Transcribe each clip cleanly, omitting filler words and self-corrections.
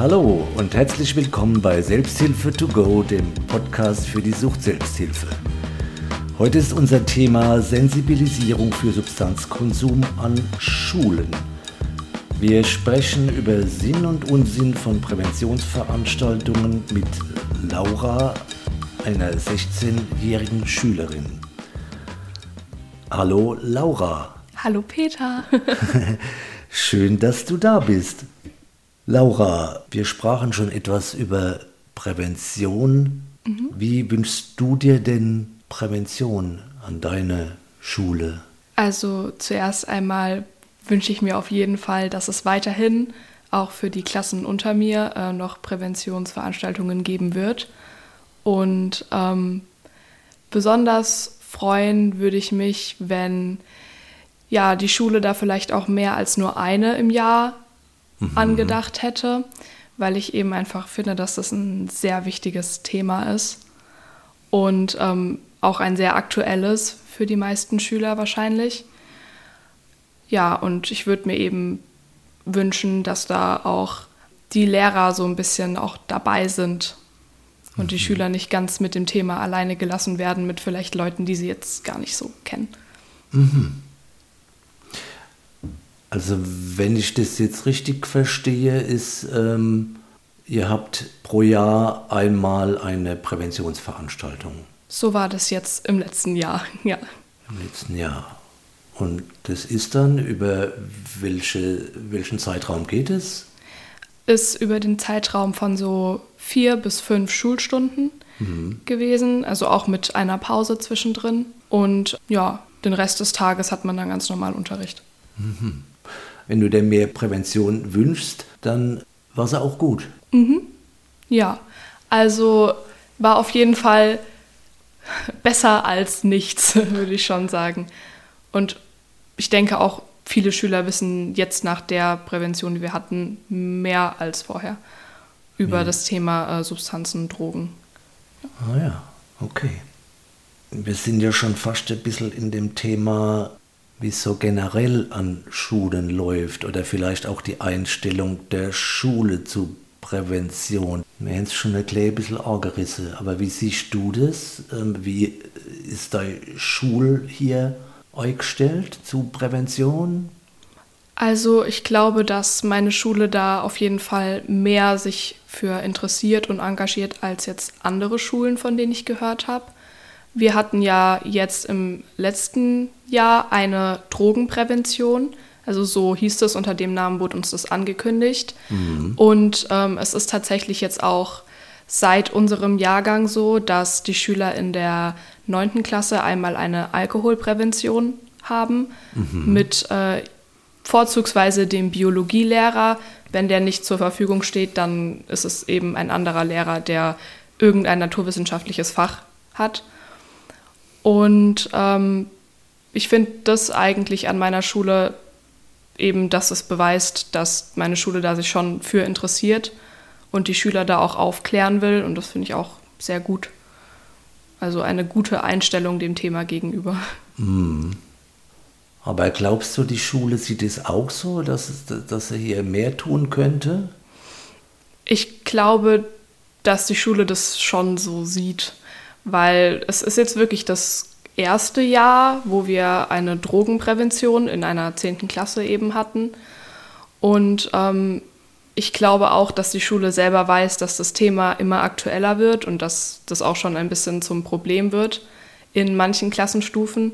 Hallo und herzlich willkommen bei Selbsthilfe to go, dem Podcast für die Suchtselbsthilfe. Heute ist unser Thema Sensibilisierung für Substanzkonsum an Schulen. Wir sprechen über Sinn und Unsinn von Präventionsveranstaltungen mit Laura, einer 16-jährigen Schülerin. Hallo Laura. Hallo Peter. Schön, dass du da bist. Laura, wir sprachen schon etwas über Prävention. Wie wünschst du dir denn Prävention an deine Schule? Also zuerst einmal wünsche ich mir auf jeden Fall, dass es weiterhin auch für die Klassen unter mir noch Präventionsveranstaltungen geben wird. Und besonders freuen würde ich mich, wenn ja, die Schule da vielleicht auch mehr als nur eine im Jahr angedacht hätte, weil ich eben einfach finde, dass das ein sehr wichtiges Thema ist und auch ein sehr aktuelles für die meisten Schüler wahrscheinlich. Ja, und ich würde mir eben wünschen, dass da auch die Lehrer so ein bisschen auch dabei sind und die Schüler nicht ganz mit dem Thema alleine gelassen werden, mit vielleicht Leuten, die sie jetzt gar nicht so kennen. Also wenn ich das jetzt richtig verstehe, ist, ihr habt pro Jahr einmal eine Präventionsveranstaltung. So war das jetzt im letzten Jahr, ja. Im letzten Jahr. Und das ist dann, über welchen Zeitraum geht es? Ist über den Zeitraum von so 4 bis 5 Schulstunden gewesen, also auch mit einer Pause zwischendrin. Und ja, den Rest des Tages hat man dann ganz normal Unterricht. Wenn du dir mehr Prävention wünschst, dann war es auch gut. Ja, also war auf jeden Fall besser als nichts, würde ich schon sagen. Und ich denke auch, viele Schüler wissen jetzt nach der Prävention, die wir hatten, mehr als vorher über das Thema Substanzen, Drogen. Ah ja, okay. Wir sind ja schon fast ein bisschen in dem Thema, wie es so generell an Schulen läuft oder vielleicht auch die Einstellung der Schule zu Prävention. Wir haben es schon ein klein bisschen angerissen, aber wie siehst du das? Wie ist deine Schule hier eingestellt zu Prävention? Also ich glaube, dass meine Schule da auf jeden Fall mehr sich für interessiert und engagiert als jetzt andere Schulen, von denen ich gehört habe. Wir hatten ja jetzt im letzten Jahr eine Drogenprävention, also so hieß das, unter dem Namen wurde uns das angekündigt. Und es ist tatsächlich jetzt auch seit unserem Jahrgang so, dass die Schüler in der 9. Klasse einmal eine Alkoholprävention haben mit vorzugsweise dem Biologielehrer. Wenn der nicht zur Verfügung steht, dann ist es eben ein anderer Lehrer, der irgendein naturwissenschaftliches Fach hat. Und ich finde das eigentlich an meiner Schule eben, dass es beweist, dass meine Schule da sich schon für interessiert und die Schüler da auch aufklären will. Und das finde ich auch sehr gut. Also eine gute Einstellung dem Thema gegenüber. Aber glaubst du, die Schule sieht es auch so, dass sie hier mehr tun könnte? Ich glaube, dass die Schule das schon so sieht. Weil es ist jetzt wirklich das erste Jahr, wo wir eine Drogenprävention in einer 10. Klasse eben hatten. Und ich glaube auch, dass die Schule selber weiß, dass das Thema immer aktueller wird und dass das auch schon ein bisschen zum Problem wird in manchen Klassenstufen.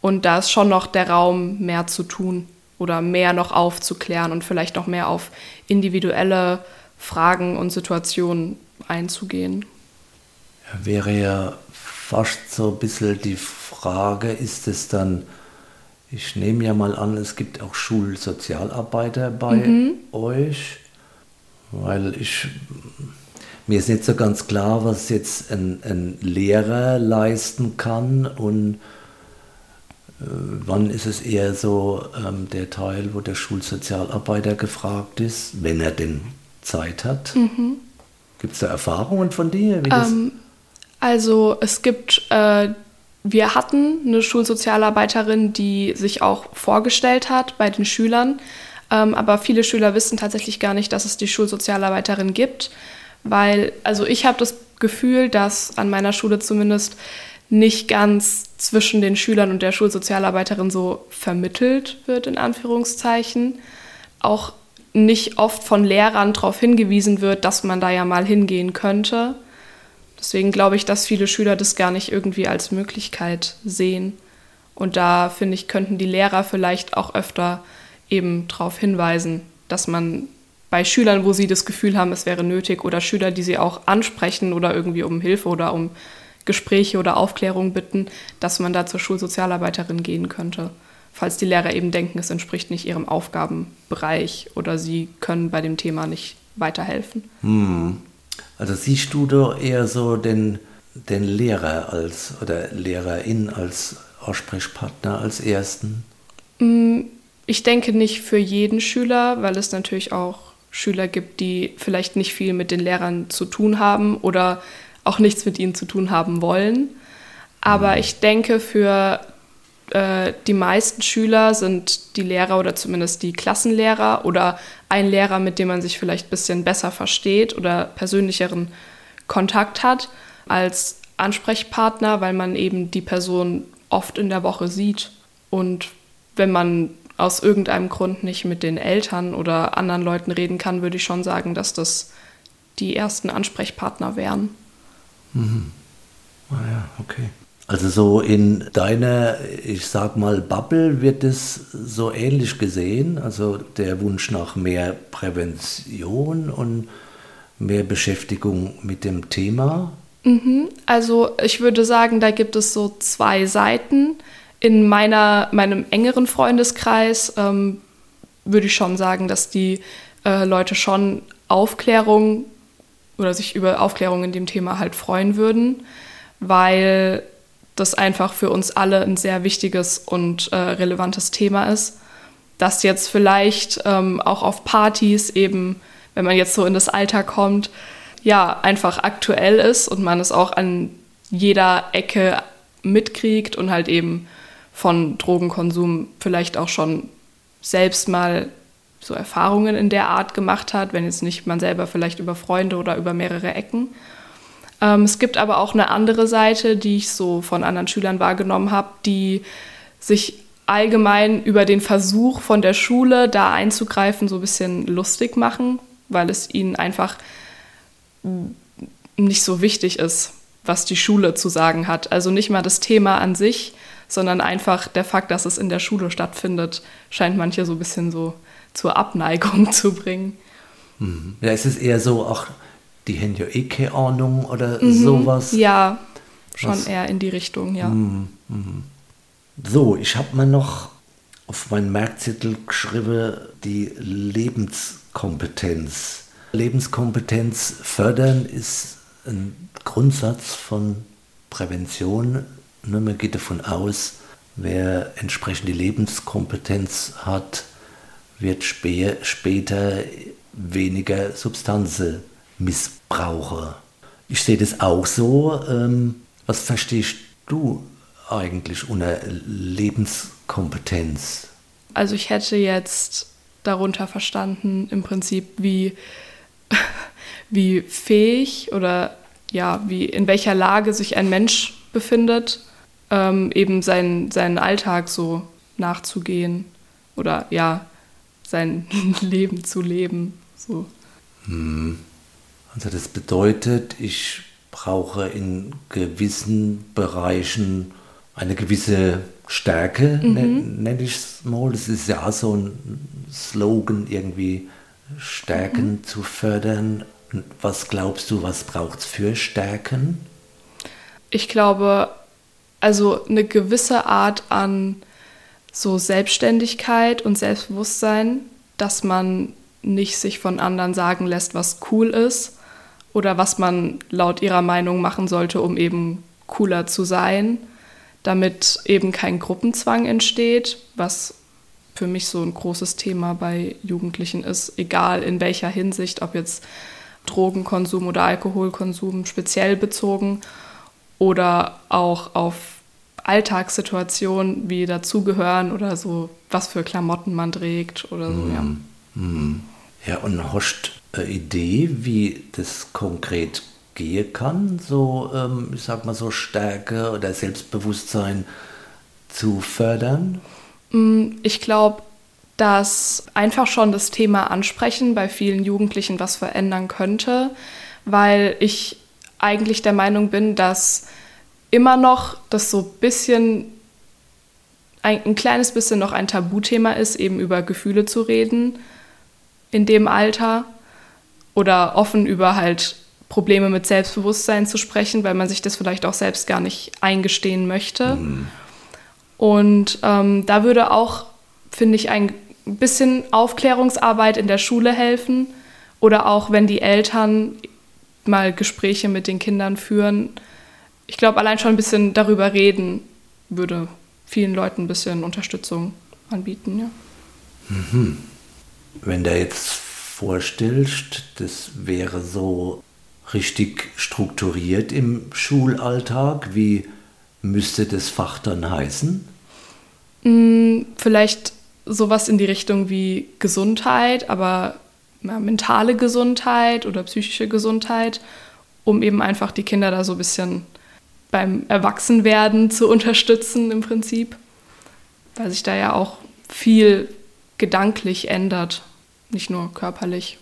Und da ist schon noch der Raum, mehr zu tun oder mehr noch aufzuklären und vielleicht noch mehr auf individuelle Fragen und Situationen einzugehen. Wäre ja fast so ein bisschen die Frage, ist es dann, ich nehme ja mal an, es gibt auch Schulsozialarbeiter bei euch, weil mir ist nicht so ganz klar, was jetzt ein Lehrer leisten kann und wann ist es eher so der Teil, wo der Schulsozialarbeiter gefragt ist, wenn er denn Zeit hat. Gibt es da Erfahrungen von dir? Wie das also es gibt, wir hatten eine Schulsozialarbeiterin, die sich auch vorgestellt hat bei den Schülern, Aber viele Schüler wissen tatsächlich gar nicht, dass es die Schulsozialarbeiterin gibt, weil, also ich habe das Gefühl, dass an meiner Schule zumindest nicht ganz zwischen den Schülern und der Schulsozialarbeiterin so vermittelt wird, in Anführungszeichen. Auch nicht oft von Lehrern darauf hingewiesen wird, dass man da ja mal hingehen könnte. Deswegen glaube ich, dass viele Schüler das gar nicht irgendwie als Möglichkeit sehen. Und da, finde ich, könnten die Lehrer vielleicht auch öfter eben darauf hinweisen, dass man bei Schülern, wo sie das Gefühl haben, es wäre nötig, oder Schüler, die sie auch ansprechen oder irgendwie um Hilfe oder um Gespräche oder Aufklärung bitten, dass man da zur Schulsozialarbeiterin gehen könnte, falls die Lehrer eben denken, es entspricht nicht ihrem Aufgabenbereich oder sie können bei dem Thema nicht weiterhelfen. Hm. Also siehst du doch eher so den Lehrer als oder Lehrerin als Ansprechpartner als ersten? Ich denke nicht für jeden Schüler, weil es natürlich auch Schüler gibt, die vielleicht nicht viel mit den Lehrern zu tun haben oder auch nichts mit ihnen zu tun haben wollen. Aber ich denke, für die meisten Schüler sind die Lehrer oder zumindest die Klassenlehrer oder ein Lehrer, mit dem man sich vielleicht ein bisschen besser versteht oder persönlicheren Kontakt hat, als Ansprechpartner, weil man eben die Person oft in der Woche sieht. Und wenn man aus irgendeinem Grund nicht mit den Eltern oder anderen Leuten reden kann, würde ich schon sagen, dass das die ersten Ansprechpartner wären. Mhm. Ah ja, okay. Also so in deiner, ich sag mal, Bubble wird es so ähnlich gesehen, also der Wunsch nach mehr Prävention und mehr Beschäftigung mit dem Thema? Mhm. Also ich würde sagen, da gibt es so zwei Seiten. In meinem engeren Freundeskreis würde ich schon sagen, dass die Leute schon Aufklärung oder sich über Aufklärung in dem Thema halt freuen würden, weil das einfach für uns alle ein sehr wichtiges und relevantes Thema ist. Dass jetzt vielleicht auch auf Partys eben, wenn man jetzt so in das Alter kommt, ja, einfach aktuell ist und man es auch an jeder Ecke mitkriegt und halt eben von Drogenkonsum vielleicht auch schon selbst mal so Erfahrungen in der Art gemacht hat, wenn jetzt nicht man selber, vielleicht über Freunde oder über mehrere Ecken. Es gibt aber auch eine andere Seite, die ich so von anderen Schülern wahrgenommen habe, die sich allgemein über den Versuch von der Schule, da einzugreifen, so ein bisschen lustig machen, weil es ihnen einfach nicht so wichtig ist, was die Schule zu sagen hat. Also nicht mal das Thema an sich, sondern einfach der Fakt, dass es in der Schule stattfindet, scheint manche so ein bisschen so zur Abneigung zu bringen. Ja, es ist eher so, auch die haben ja eh keine Ahnung oder sowas. Ja, schon was? Eher in die Richtung, ja. So, ich habe mir noch auf meinen Merkzettel geschrieben, die Lebenskompetenz. Lebenskompetenz fördern ist ein Grundsatz von Prävention. Nur man geht davon aus, wer entsprechende Lebenskompetenz hat, wird später weniger Substanzen missbrauchen. Ich sehe das auch so. Was verstehst du eigentlich unter Lebenskompetenz? Also ich hätte jetzt darunter verstanden, im Prinzip wie fähig oder ja, wie in welcher Lage sich ein Mensch befindet, eben seinen Alltag so nachzugehen oder ja, sein Leben zu leben. So. Also das bedeutet, ich brauche in gewissen Bereichen eine gewisse Stärke, nenne ich es mal. Das ist ja so ein Slogan irgendwie, Stärken zu fördern. Was glaubst du, was braucht es für Stärken? Ich glaube, also eine gewisse Art an so Selbstständigkeit und Selbstbewusstsein, dass man nicht sich von anderen sagen lässt, was cool ist oder was man laut ihrer Meinung machen sollte, um eben cooler zu sein, damit eben kein Gruppenzwang entsteht, was für mich so ein großes Thema bei Jugendlichen ist, egal in welcher Hinsicht, ob jetzt Drogenkonsum oder Alkoholkonsum speziell bezogen oder auch auf Alltagssituationen wie dazugehören oder so, was für Klamotten man trägt oder so. Ja, und hast du eine Idee, wie das konkret gehen kann, so, ich sag mal, so Stärke oder Selbstbewusstsein zu fördern? Ich glaube, dass einfach schon das Thema Ansprechen bei vielen Jugendlichen was verändern könnte, weil ich eigentlich der Meinung bin, dass immer noch das so ein bisschen, ein kleines bisschen noch ein Tabuthema ist, eben über Gefühle zu reden in dem Alter oder offen über halt Probleme mit Selbstbewusstsein zu sprechen, weil man sich das vielleicht auch selbst gar nicht eingestehen möchte. Und da würde auch, finde ich, ein bisschen Aufklärungsarbeit in der Schule helfen oder auch, wenn die Eltern mal Gespräche mit den Kindern führen. Ich glaube, allein schon ein bisschen darüber reden würde vielen Leuten ein bisschen Unterstützung anbieten. Ja. Wenn du jetzt vorstellst, das wäre so richtig strukturiert im Schulalltag, wie müsste das Fach dann heißen? Vielleicht sowas in die Richtung wie Gesundheit, aber ja, mentale Gesundheit oder psychische Gesundheit, um eben einfach die Kinder da so ein bisschen beim Erwachsenwerden zu unterstützen im Prinzip, weil sich da ja auch viel gedanklich ändert, nicht nur körperlich.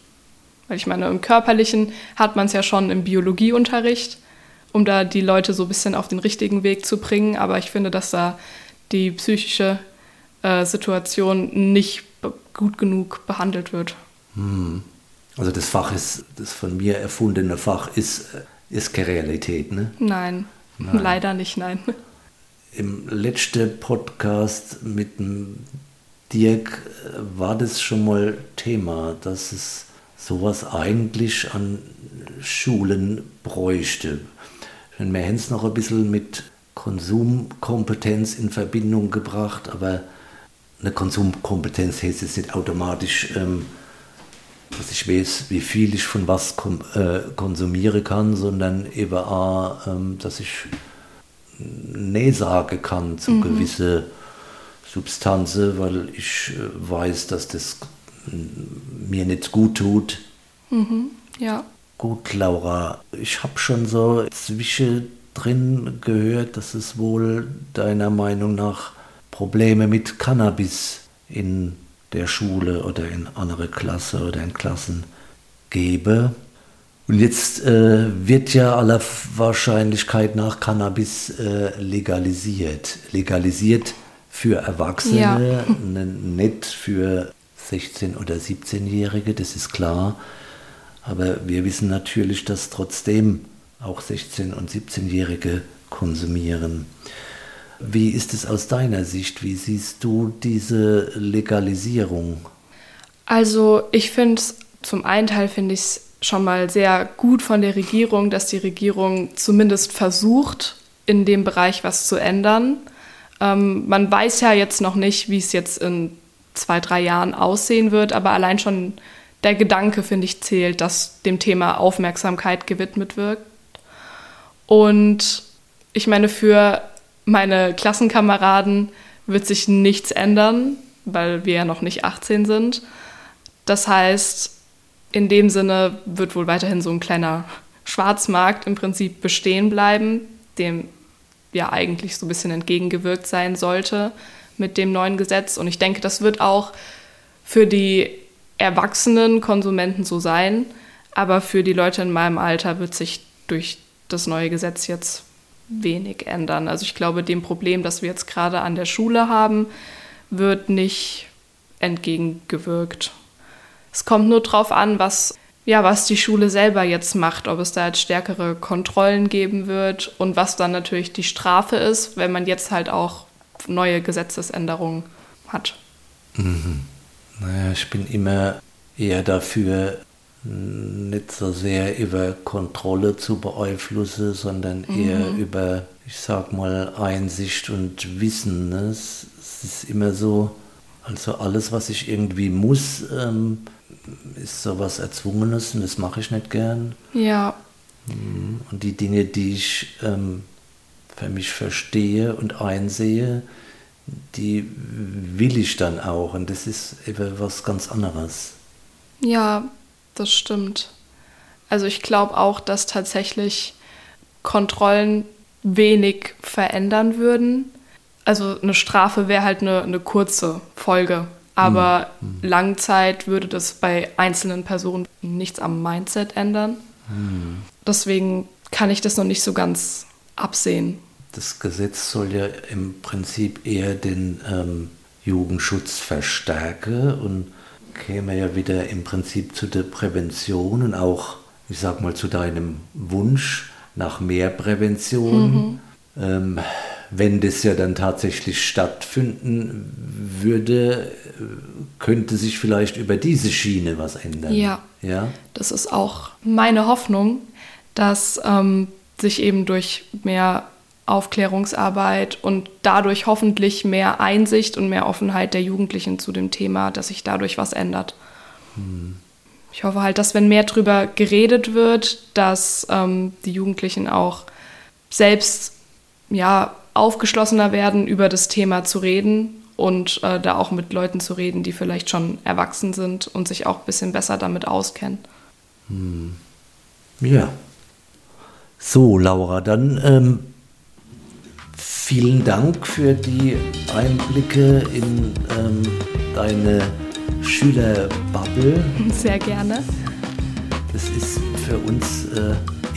Weil ich meine, im Körperlichen hat man es ja schon im Biologieunterricht, um da die Leute so ein bisschen auf den richtigen Weg zu bringen. Aber ich finde, dass da die psychische Situation nicht gut genug behandelt wird. Also das Fach ist, das von mir erfundene Fach ist keine Realität, ne? Nein, leider nicht, nein. Im letzten Podcast mit dem Dirk war das schon mal Thema, dass es sowas eigentlich an Schulen bräuchte. Wenn wir haben es noch ein bisschen mit Konsumkompetenz in Verbindung gebracht, aber eine Konsumkompetenz heißt es nicht automatisch, dass ich weiß, wie viel ich von was konsumiere kann, sondern eben auch, dass ich Nee sagen kann zu gewissen Substanzen, weil ich weiß, dass das mir nicht gut tut. Ja. Gut, Laura, ich habe schon so zwischendrin gehört, dass es wohl deiner Meinung nach Probleme mit Cannabis in der Schule oder in andere Klasse oder in Klassen gäbe. Und jetzt wird ja aller Wahrscheinlichkeit nach Cannabis legalisiert. Legalisiert für Erwachsene, ja. Nicht für 16- oder 17-Jährige, das ist klar. Aber wir wissen natürlich, dass trotzdem auch 16- und 17-Jährige konsumieren. Wie ist es aus deiner Sicht? Wie siehst du diese Legalisierung? Also ich finde es, zum einen Teil finde ich es schon mal sehr gut von der Regierung, dass die Regierung zumindest versucht, in dem Bereich was zu ändern. Man weiß ja jetzt noch nicht, wie es jetzt in 2-3 Jahren aussehen wird, aber allein schon der Gedanke, finde ich, zählt, dass dem Thema Aufmerksamkeit gewidmet wird. Und ich meine, für meine Klassenkameraden wird sich nichts ändern, weil wir ja noch nicht 18 sind. Das heißt, in dem Sinne wird wohl weiterhin so ein kleiner Schwarzmarkt im Prinzip bestehen bleiben, dem ja eigentlich so ein bisschen entgegengewirkt sein sollte mit dem neuen Gesetz. Und ich denke, das wird auch für die erwachsenen Konsumenten so sein, aber für die Leute in meinem Alter wird sich durch das neue Gesetz jetzt wenig ändern. Also ich glaube, dem Problem, das wir jetzt gerade an der Schule haben, wird nicht entgegengewirkt. Es kommt nur drauf an, was die Schule selber jetzt macht, ob es da jetzt stärkere Kontrollen geben wird und was dann natürlich die Strafe ist, wenn man jetzt halt auch neue Gesetzesänderungen hat. Naja, ich bin immer eher dafür, nicht so sehr über Kontrolle zu beeinflussen, sondern eher über, ich sag mal, Einsicht und Wissen. Ne? Es ist immer so, also alles, was ich irgendwie muss, ist sowas Erzwungenes und das mache ich nicht gern. Ja. Und die Dinge, die ich für mich verstehe und einsehe, die will ich dann auch. Und das ist eben was ganz anderes. Ja, das stimmt. Also ich glaube auch, dass tatsächlich Kontrollen wenig verändern würden. Also eine Strafe wäre halt eine kurze Folge. Aber Langzeit würde das bei einzelnen Personen nichts am Mindset ändern. Deswegen kann ich das noch nicht so ganz absehen. Das Gesetz soll ja im Prinzip eher den Jugendschutz verstärken und käme ja wieder im Prinzip zu der Prävention und auch, ich sag mal, zu deinem Wunsch nach mehr Prävention. Wenn das ja dann tatsächlich stattfinden würde, könnte sich vielleicht über diese Schiene was ändern. Ja? Das ist auch meine Hoffnung, dass sich eben durch mehr Aufklärungsarbeit und dadurch hoffentlich mehr Einsicht und mehr Offenheit der Jugendlichen zu dem Thema, dass sich dadurch was ändert. Ich hoffe halt, dass wenn mehr drüber geredet wird, dass die Jugendlichen auch selbst aufgeschlossener werden, über das Thema zu reden und da auch mit Leuten zu reden, die vielleicht schon erwachsen sind und sich auch ein bisschen besser damit auskennen. Ja. So, Laura, dann vielen Dank für die Einblicke in deine Schülerbubble. Sehr gerne. Das ist für uns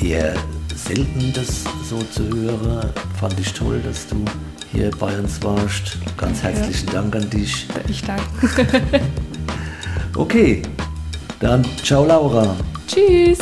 eher selten, das so zu hören. Fand ich toll, dass du hier bei uns warst. Ganz herzlichen Dank an dich. Ich danke. Okay, dann ciao Laura. Tschüss.